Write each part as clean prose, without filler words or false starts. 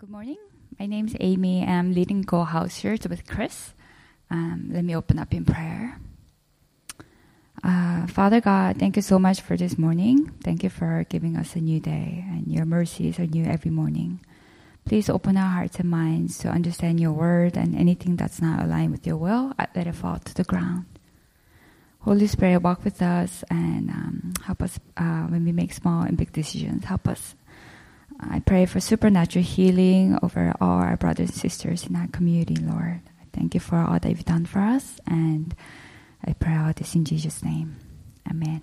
Good morning. My name's Amy. I'm leading Go House Church with Chris. Let me open up in prayer. Father God, thank you so much for this morning. Thank you for giving us a new day, and your mercies are new every morning. Please open our hearts and minds to understand your word, and anything that's not aligned with your will, let it fall to the ground. Holy Spirit, walk with us and help us when we make small and big decisions. Help us. I pray for supernatural healing over all our brothers and sisters in our community, Lord. I thank you for all that you've done for us, and I pray all this in Jesus' name. Amen.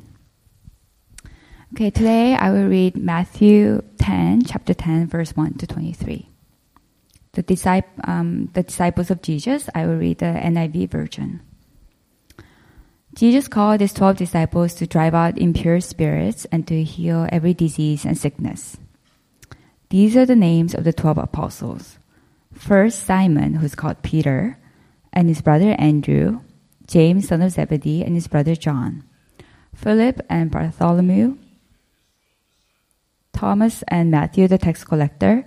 Okay, today I will read Matthew 10, chapter 10, verse 1 to 23. The disciples of Jesus, I will read the NIV version. Jesus called his 12 disciples to drive out impure spirits and to heal every disease and sickness. These are the names of the 12 apostles. First, Simon, who is called Peter, and his brother Andrew, James, son of Zebedee, and his brother John, Philip and Bartholomew, Thomas and Matthew, the tax collector,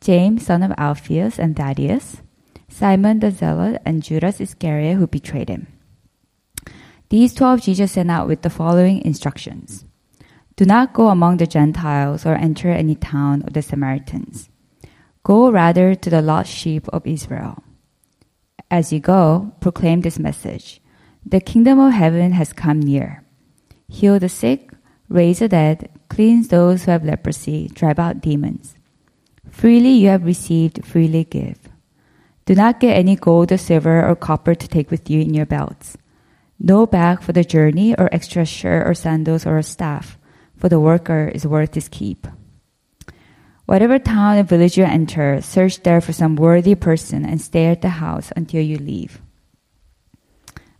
James, son of Alphaeus and Thaddeus, Simon the Zealot, and Judas Iscariot, who betrayed him. These 12 Jesus sent out with the following instructions. Do not go among the Gentiles or enter any town of the Samaritans. Go rather to the lost sheep of Israel. As you go, proclaim this message. The kingdom of heaven has come near. Heal the sick, raise the dead, cleanse those who have leprosy, drive out demons. Freely you have received, freely give. Do not get any gold or silver or copper to take with you in your belts. No bag for the journey or extra shirt or sandals or a staff, for the worker is worth his keep. Whatever town and village you enter, search there for some worthy person and stay at the house until you leave.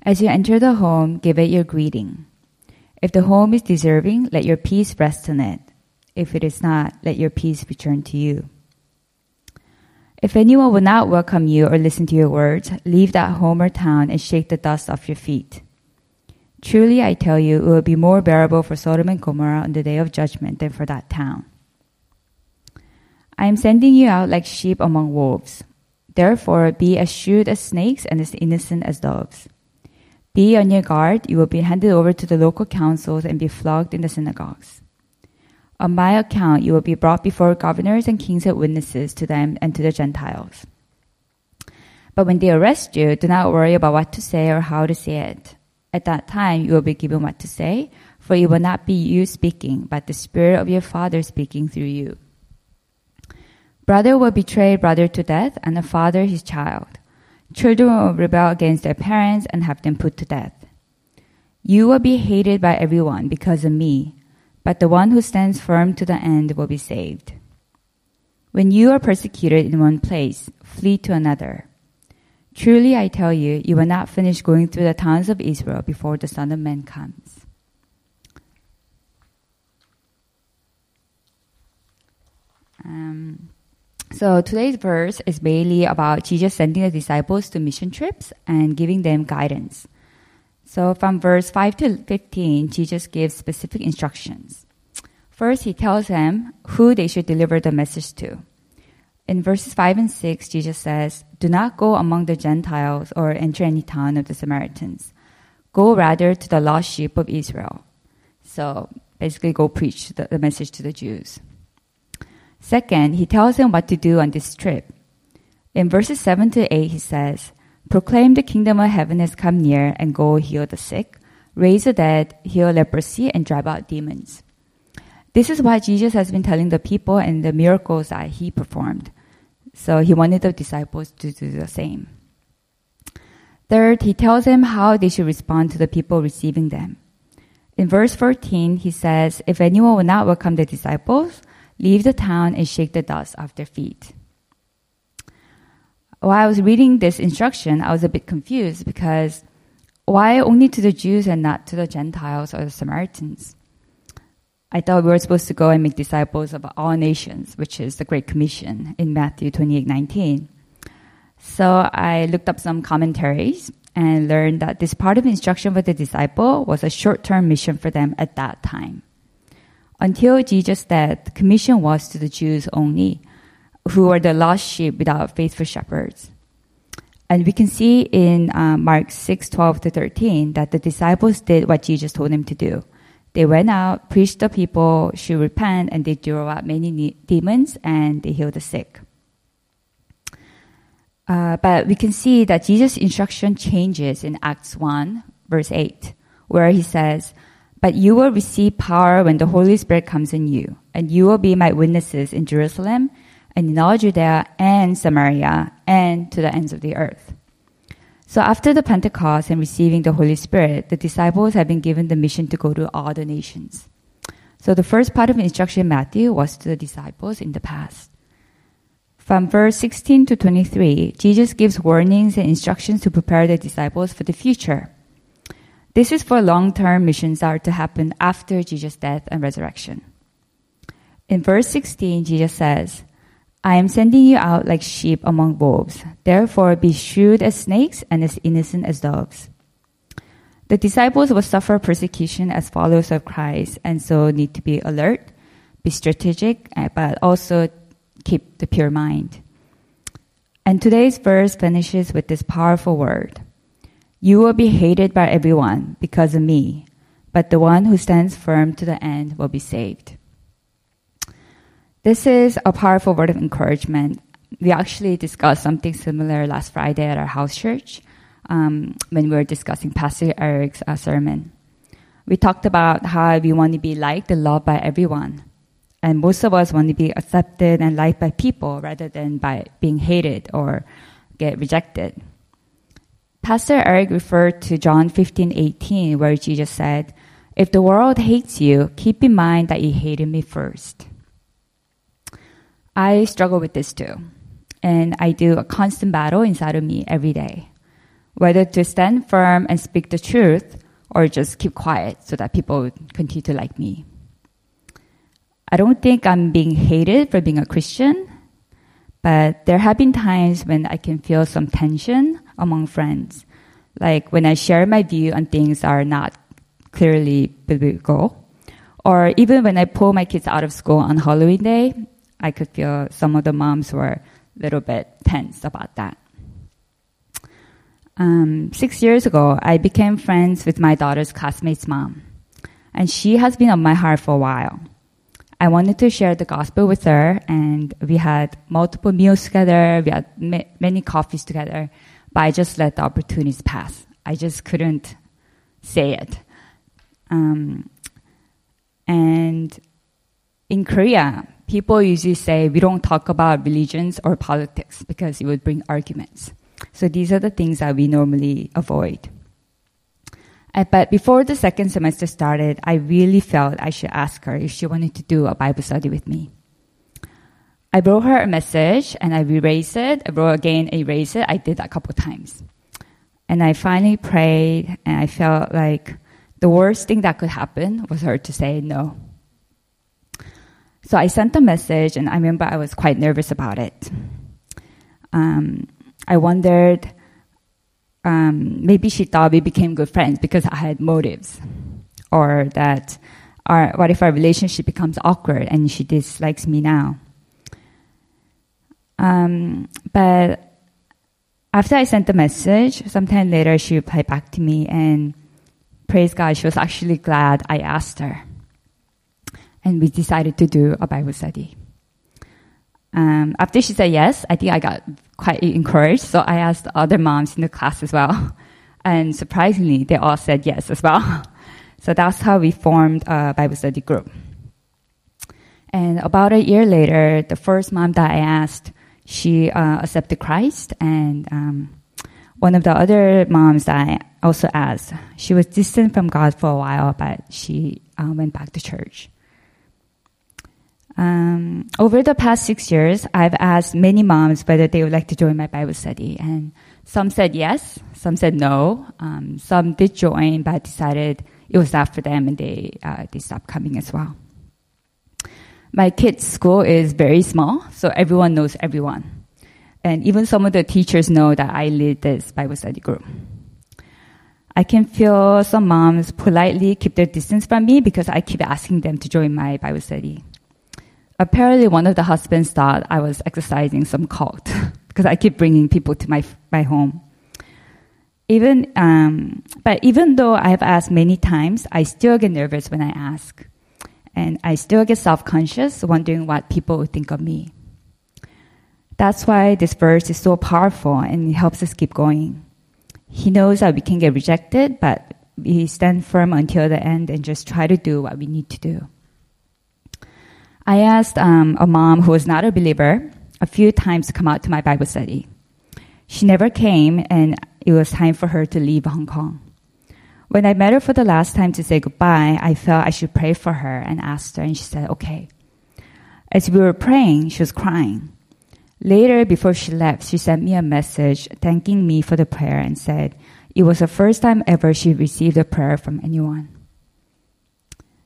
As you enter the home, give it your greeting. If the home is deserving, let your peace rest on it. If it is not, let your peace return to you. If anyone will not welcome you or listen to your words, leave that home or town and shake the dust off your feet. Truly, I tell you, it will be more bearable for Sodom and Gomorrah on the day of judgment than for that town. I am sending you out like sheep among wolves. Therefore, be as shrewd as snakes and as innocent as doves. Be on your guard. You will be handed over to the local councils and be flogged in the synagogues. On my account, you will be brought before governors and kings as witnesses to them and to the Gentiles. But when they arrest you, do not worry about what to say or how to say it. At that time, you will be given what to say, for it will not be you speaking, but the Spirit of your Father speaking through you. Brother will betray brother to death, and the father his child. Children will rebel against their parents and have them put to death. You will be hated by everyone because of me, but the one who stands firm to the end will be saved. When you are persecuted in one place, flee to another. Truly, I tell you, you will not finish going through the towns of Israel before the Son of Man comes. So today's verse is mainly about Jesus sending the disciples to mission trips and giving them guidance. So from verse 5 to 15, Jesus gives specific instructions. First, he tells them who they should deliver the message to. In verses 5 and 6, Jesus says, do not go among the Gentiles or enter any town of the Samaritans. Go rather to the lost sheep of Israel. So basically go preach the message to the Jews. Second, he tells them what to do on this trip. In verses 7 to 8, he says, proclaim the kingdom of heaven has come near, and go heal the sick, raise the dead, heal leprosy, and drive out demons. This is what Jesus has been telling the people and the miracles that he performed. So he wanted the disciples to do the same. Third, he tells them how they should respond to the people receiving them. In verse 14, he says, if anyone will not welcome the disciples, leave the town and shake the dust off their feet. While I was reading this instruction, I was a bit confused because why only to the Jews and not to the Gentiles or the Samaritans? I thought we were supposed to go and make disciples of all nations, which is the Great Commission in Matthew 28:19. So I looked up some commentaries and learned that this part of instruction for the disciple was a short-term mission for them at that time. Until Jesus' death, commission was to the Jews only, who are the lost sheep without faithful shepherds. And we can see in Mark 6:12 to 13 that the disciples did what Jesus told them to do. They went out, preached the people should repent, and they drove out many demons, and they healed the sick. But we can see that Jesus' instruction changes in Acts 1, verse 8, where he says, "But you will receive power when the Holy Spirit comes on you, and you will be my witnesses in Jerusalem, and in all Judea and Samaria, and to the ends of the earth." So after the Pentecost and receiving the Holy Spirit, the disciples have been given the mission to go to all the nations. So the first part of the instruction in Matthew was to the disciples in the past. From verse 16 to 23, Jesus gives warnings and instructions to prepare the disciples for the future. This is for long-term missions that are to happen after Jesus' death and resurrection. In verse 16, Jesus says, "I am sending you out like sheep among wolves. Therefore, be shrewd as snakes and as innocent as doves." The disciples will suffer persecution as followers of Christ, and so need to be alert, be strategic, but also keep the pure mind. And today's verse finishes with this powerful word: "You will be hated by everyone because of me, but the one who stands firm to the end will be saved." This is a powerful word of encouragement. We actually discussed something similar last Friday at our house church when we were discussing Pastor Eric's sermon. We talked about how we want to be liked and loved by everyone. And most of us want to be accepted and liked by people rather than by being hated or get rejected. Pastor Eric referred to John 15:18, where Jesus said, "If the world hates you, keep in mind that it hated me first." I struggle with this too. And I do a constant battle inside of me every day, whether to stand firm and speak the truth or just keep quiet so that people would continue to like me. I don't think I'm being hated for being a Christian, but there have been times when I can feel some tension among friends, like when I share my view on things that are not clearly biblical, or even when I pull my kids out of school on Halloween day, I could feel some of the moms were a little bit tense about that. 6 years ago, I became friends with my daughter's classmate's mom, and she has been on my heart for a while. I wanted to share the gospel with her, and we had multiple meals together. We had many coffees together, but I just let the opportunities pass. I just couldn't say it. And in Korea, people usually say we don't talk about religions or politics because it would bring arguments. So these are the things that we normally avoid. But before the second semester started, I really felt I should ask her if she wanted to do a Bible study with me. I wrote her a message, and I erased it. I wrote again, erased it. I did that a couple times. And I finally prayed, and I felt like the worst thing that could happen was her to say no. So I sent a message, and I remember I was quite nervous about it. I wondered, maybe she thought we became good friends because I had motives, or that what if our relationship becomes awkward and she dislikes me now? But after I sent the message, sometime later she replied back to me, and praise God, she was actually glad I asked her. And we decided to do a Bible study. After she said yes, I think I got quite encouraged, so I asked the other moms in the class as well. And surprisingly, they all said yes as well. So that's how we formed a Bible study group. And about a year later, the first mom that I asked, she accepted Christ. And one of the other moms that I also asked, she was distant from God for a while, but she went back to church. Over the past 6 years, I've asked many moms whether they would like to join my Bible study, and some said yes, some said no, some did join but decided it was not for them, and they stopped coming as well. My kids' school is very small, so everyone knows everyone, and even some of the teachers know that I lead this Bible study group. I can feel some moms politely keep their distance from me because I keep asking them to join my Bible study. Apparently, one of the husbands thought I was exercising some cult because I keep bringing people to my home. Even though I have asked many times, I still get nervous when I ask. And I still get self-conscious, wondering what people would think of me. That's why this verse is so powerful and it helps us keep going. He knows that we can get rejected, but we stand firm until the end and just try to do what we need to do. I asked a mom who was not a believer a few times to come out to my Bible study. She never came, and it was time for her to leave Hong Kong. When I met her for the last time to say goodbye, I felt I should pray for her and asked her, and she said, okay. As we were praying, she was crying. Later, before she left, she sent me a message thanking me for the prayer and said it was the first time ever she received a prayer from anyone.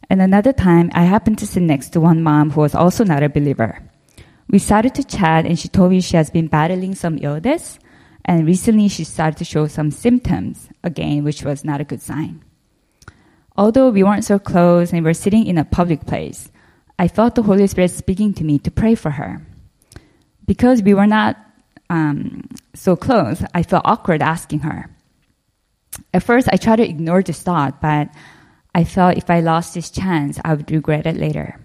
And another time, I happened to sit next to one mom who was also not a believer. We started to chat, and she told me she has been battling some illness, and recently she started to show some symptoms again, which was not a good sign. Although we weren't so close and we were sitting in a public place, I felt the Holy Spirit speaking to me to pray for her. Because we were not so close, I felt awkward asking her. At first, I tried to ignore this thought, but I felt if I lost this chance, I would regret it later.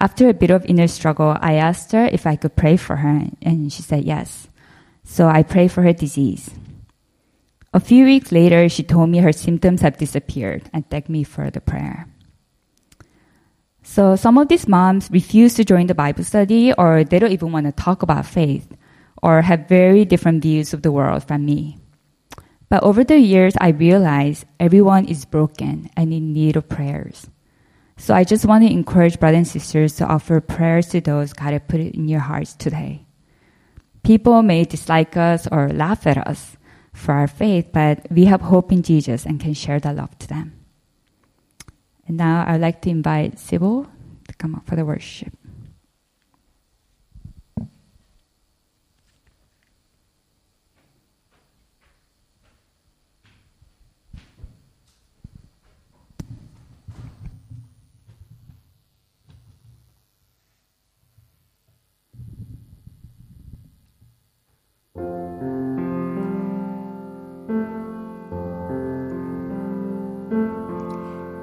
After a bit of inner struggle, I asked her if I could pray for her, and she said yes. So I prayed for her disease. A few weeks later, she told me her symptoms have disappeared and thanked me for the prayer. So some of these moms refuse to join the Bible study, or they don't even want to talk about faith, or have very different views of the world from me. But over the years, I realized everyone is broken and in need of prayers. So I just want to encourage brothers and sisters to offer prayers to those God has put in your hearts today. People may dislike us or laugh at us for our faith, but we have hope in Jesus and can share that love to them. And now I'd like to invite Sybil to come up for the worship.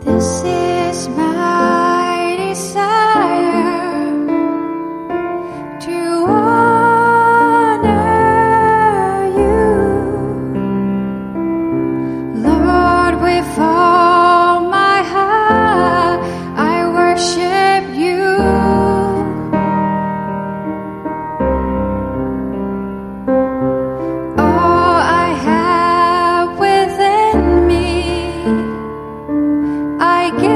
This is my desire to honor you, Lord, with all my heart. I worship you. All I have within me I give.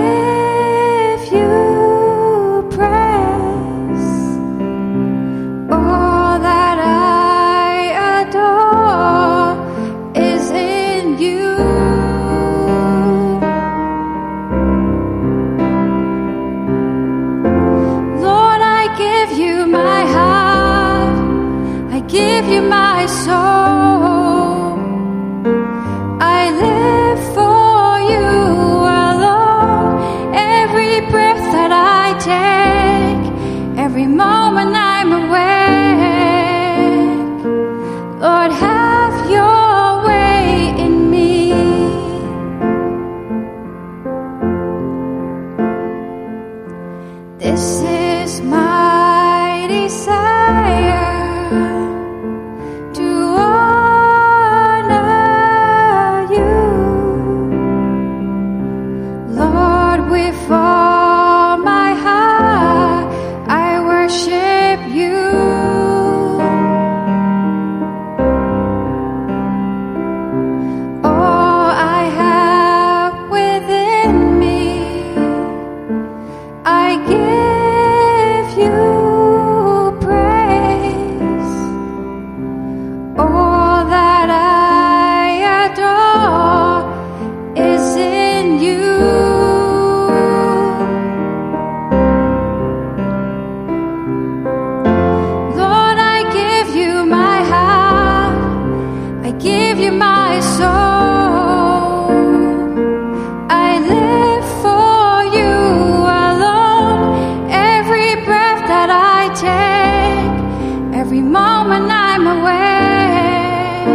moment I'm awake,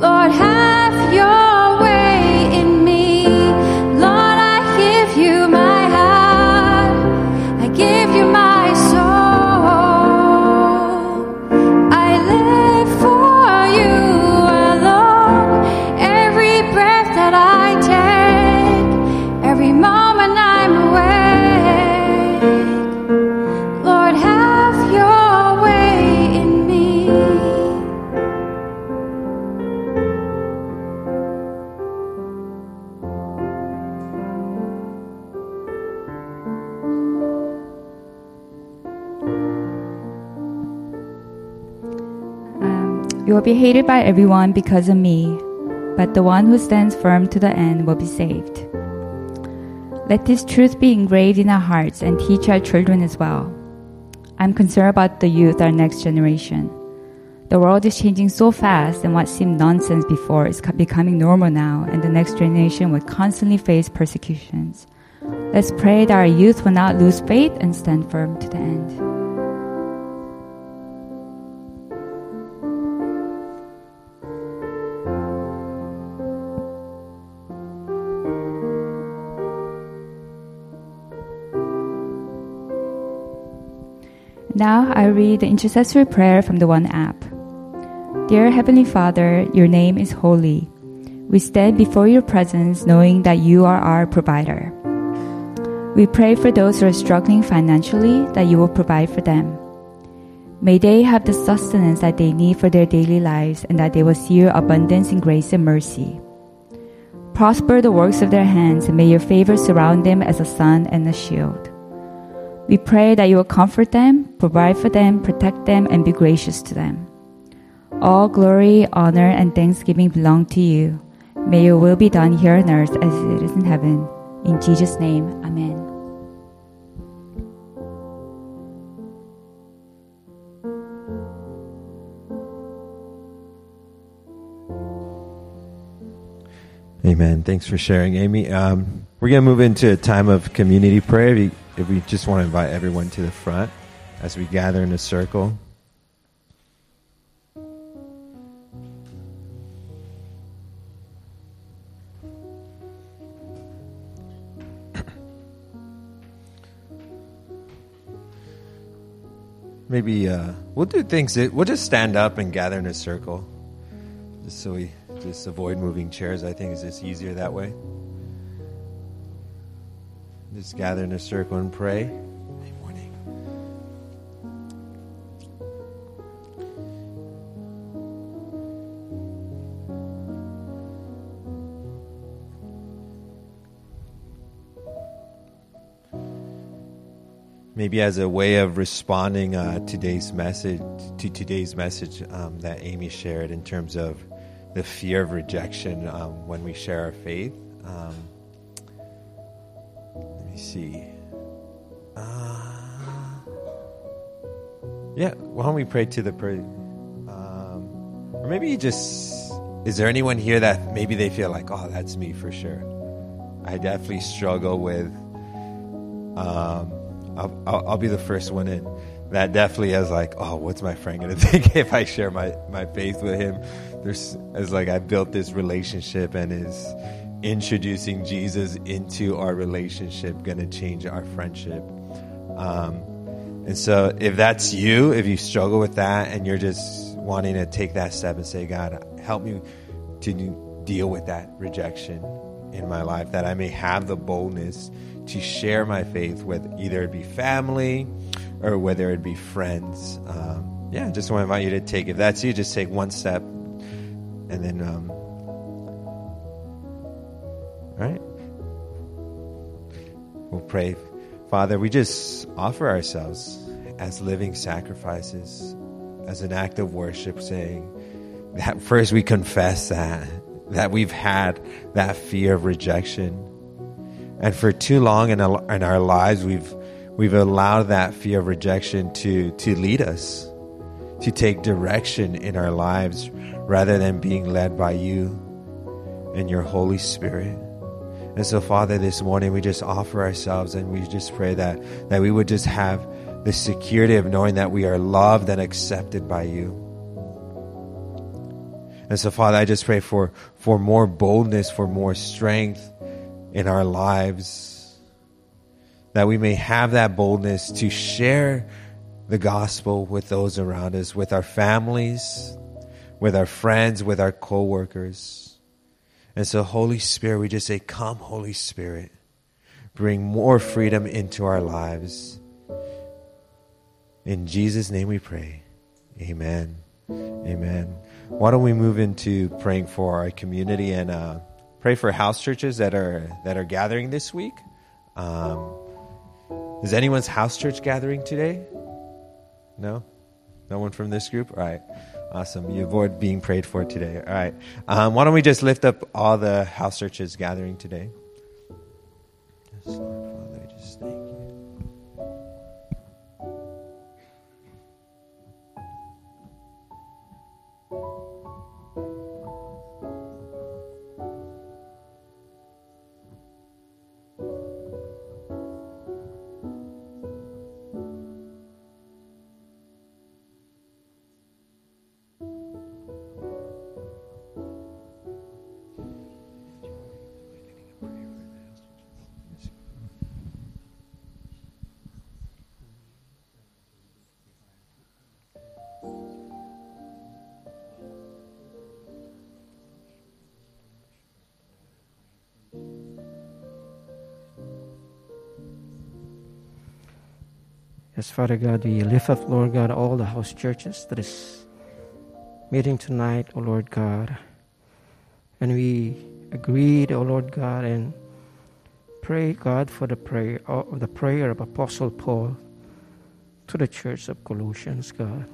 Lord, have your way in me. Lord, I give you my heart, I give you my soul. I live for you alone. Every breath that I take, every moment I'm awake, Lord, have your way in me. You will be hated by everyone because of me, but the one who stands firm to the end will be saved. Let this truth be engraved in our hearts and teach our children as well. I'm concerned about the youth, our next generation. The world is changing so fast, and what seemed nonsense before is becoming normal now, and the next generation will constantly face persecutions. Let's pray that our youth will not lose faith and stand firm to the end. Now I read the intercessory prayer from the One App. Dear Heavenly Father, your name is holy. We stand before your presence knowing that you are our provider. We pray for those who are struggling financially that you will provide for them. May they have the sustenance that they need for their daily lives and that they will see your abundance in grace and mercy. Prosper the works of their hands and may your favor surround them as a sun and a shield. We pray that you will comfort them, provide for them, protect them, and be gracious to them. All glory, honor, and thanksgiving belong to you. May your will be done here on earth as it is in heaven. In Jesus' name, amen. Amen. Thanks for sharing, Amy. We're going to move into a time of community prayer. If we just want to invite everyone to the front as we gather in a circle. Maybe we'll do things that we'll just stand up and gather in a circle, just so we just avoid moving chairs. I think it's just easier that way. Just gather in a circle and pray. Good morning. Maybe as a way of responding to today's message that Amy shared in terms of the fear of rejection when we share our faith. Why don't we pray to the prayer? Or maybe you just, is there anyone here that maybe they feel like, oh, that's me for sure. I definitely struggle with, I'll be the first one in. That definitely is like, oh, what's my friend going to think if I share my faith with him? It's like I built this relationship and is introducing Jesus into our relationship going to change our friendship? And so if that's you, if you struggle with that and you're just wanting to take that step and say, God, help me to deal with that rejection in my life, that I may have the boldness to share my faith with either it be family or whether it be friends. I just want to invite you to take, if that's you, just take one step and then all right. We'll pray. Father, we just offer ourselves as living sacrifices, as an act of worship, saying that first we confess that we've had that fear of rejection. And for too long in our lives, we've allowed that fear of rejection to lead us, to take direction in our lives rather than being led by you and your Holy Spirit. And so, Father, this morning we just offer ourselves and we just pray that we would just have the security of knowing that we are loved and accepted by you. And so, Father, I just pray for more boldness, for more strength in our lives, that we may have that boldness to share the gospel with those around us, with our families, with our friends, with our co-workers. And so, Holy Spirit, we just say, come, Holy Spirit, bring more freedom into our lives. In Jesus' name we pray. Amen. Amen. Why don't we move into praying for our community and pray for house churches that are gathering this week? Is anyone's house church gathering today? No? No one from this group? All right. Awesome. You avoid being prayed for today. All right. Why don't we just lift up all the house churches gathering today? Yes, Lord Father, I just thank you. Yes, Father God, we lift up, Lord God, all the house churches that is meeting tonight, O Lord God. And we agreed, O Lord God, and pray, God, for the prayer of Apostle Paul to the church of Colossians, God.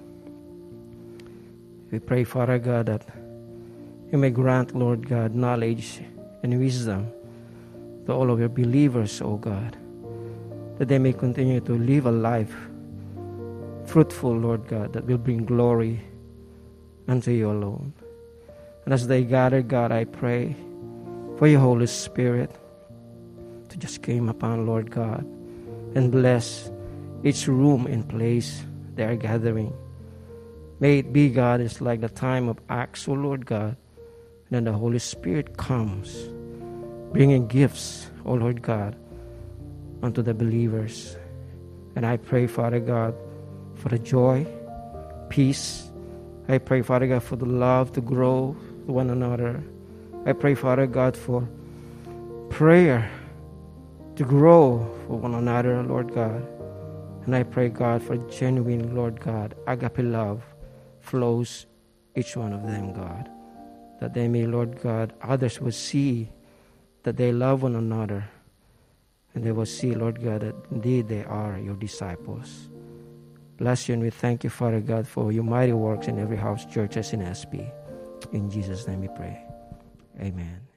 We pray, Father God, that you may grant, Lord God, knowledge and wisdom to all of your believers, O God, that they may continue to live a life fruitful, Lord God, that will bring glory unto you alone. And as they gather, God, I pray for your Holy Spirit to just come upon, Lord God, and bless each room and place they are gathering. May it be, God, it's like the time of Acts, O Lord God, and then the Holy Spirit comes, bringing gifts, O Lord God, unto the believers. And I pray, Father God, for the joy, peace. I pray, Father God, for the love to grow to one another. I pray, Father God, for prayer to grow for one another, Lord God. And I pray, God, for genuine, Lord God, agape love flows each one of them, God, that they may, Lord God, others will see that they love one another, and they will see, Lord God, that indeed they are your disciples. Bless you, and we thank you, Father God, for your mighty works in every house, churches, in SB. In Jesus' name we pray. Amen.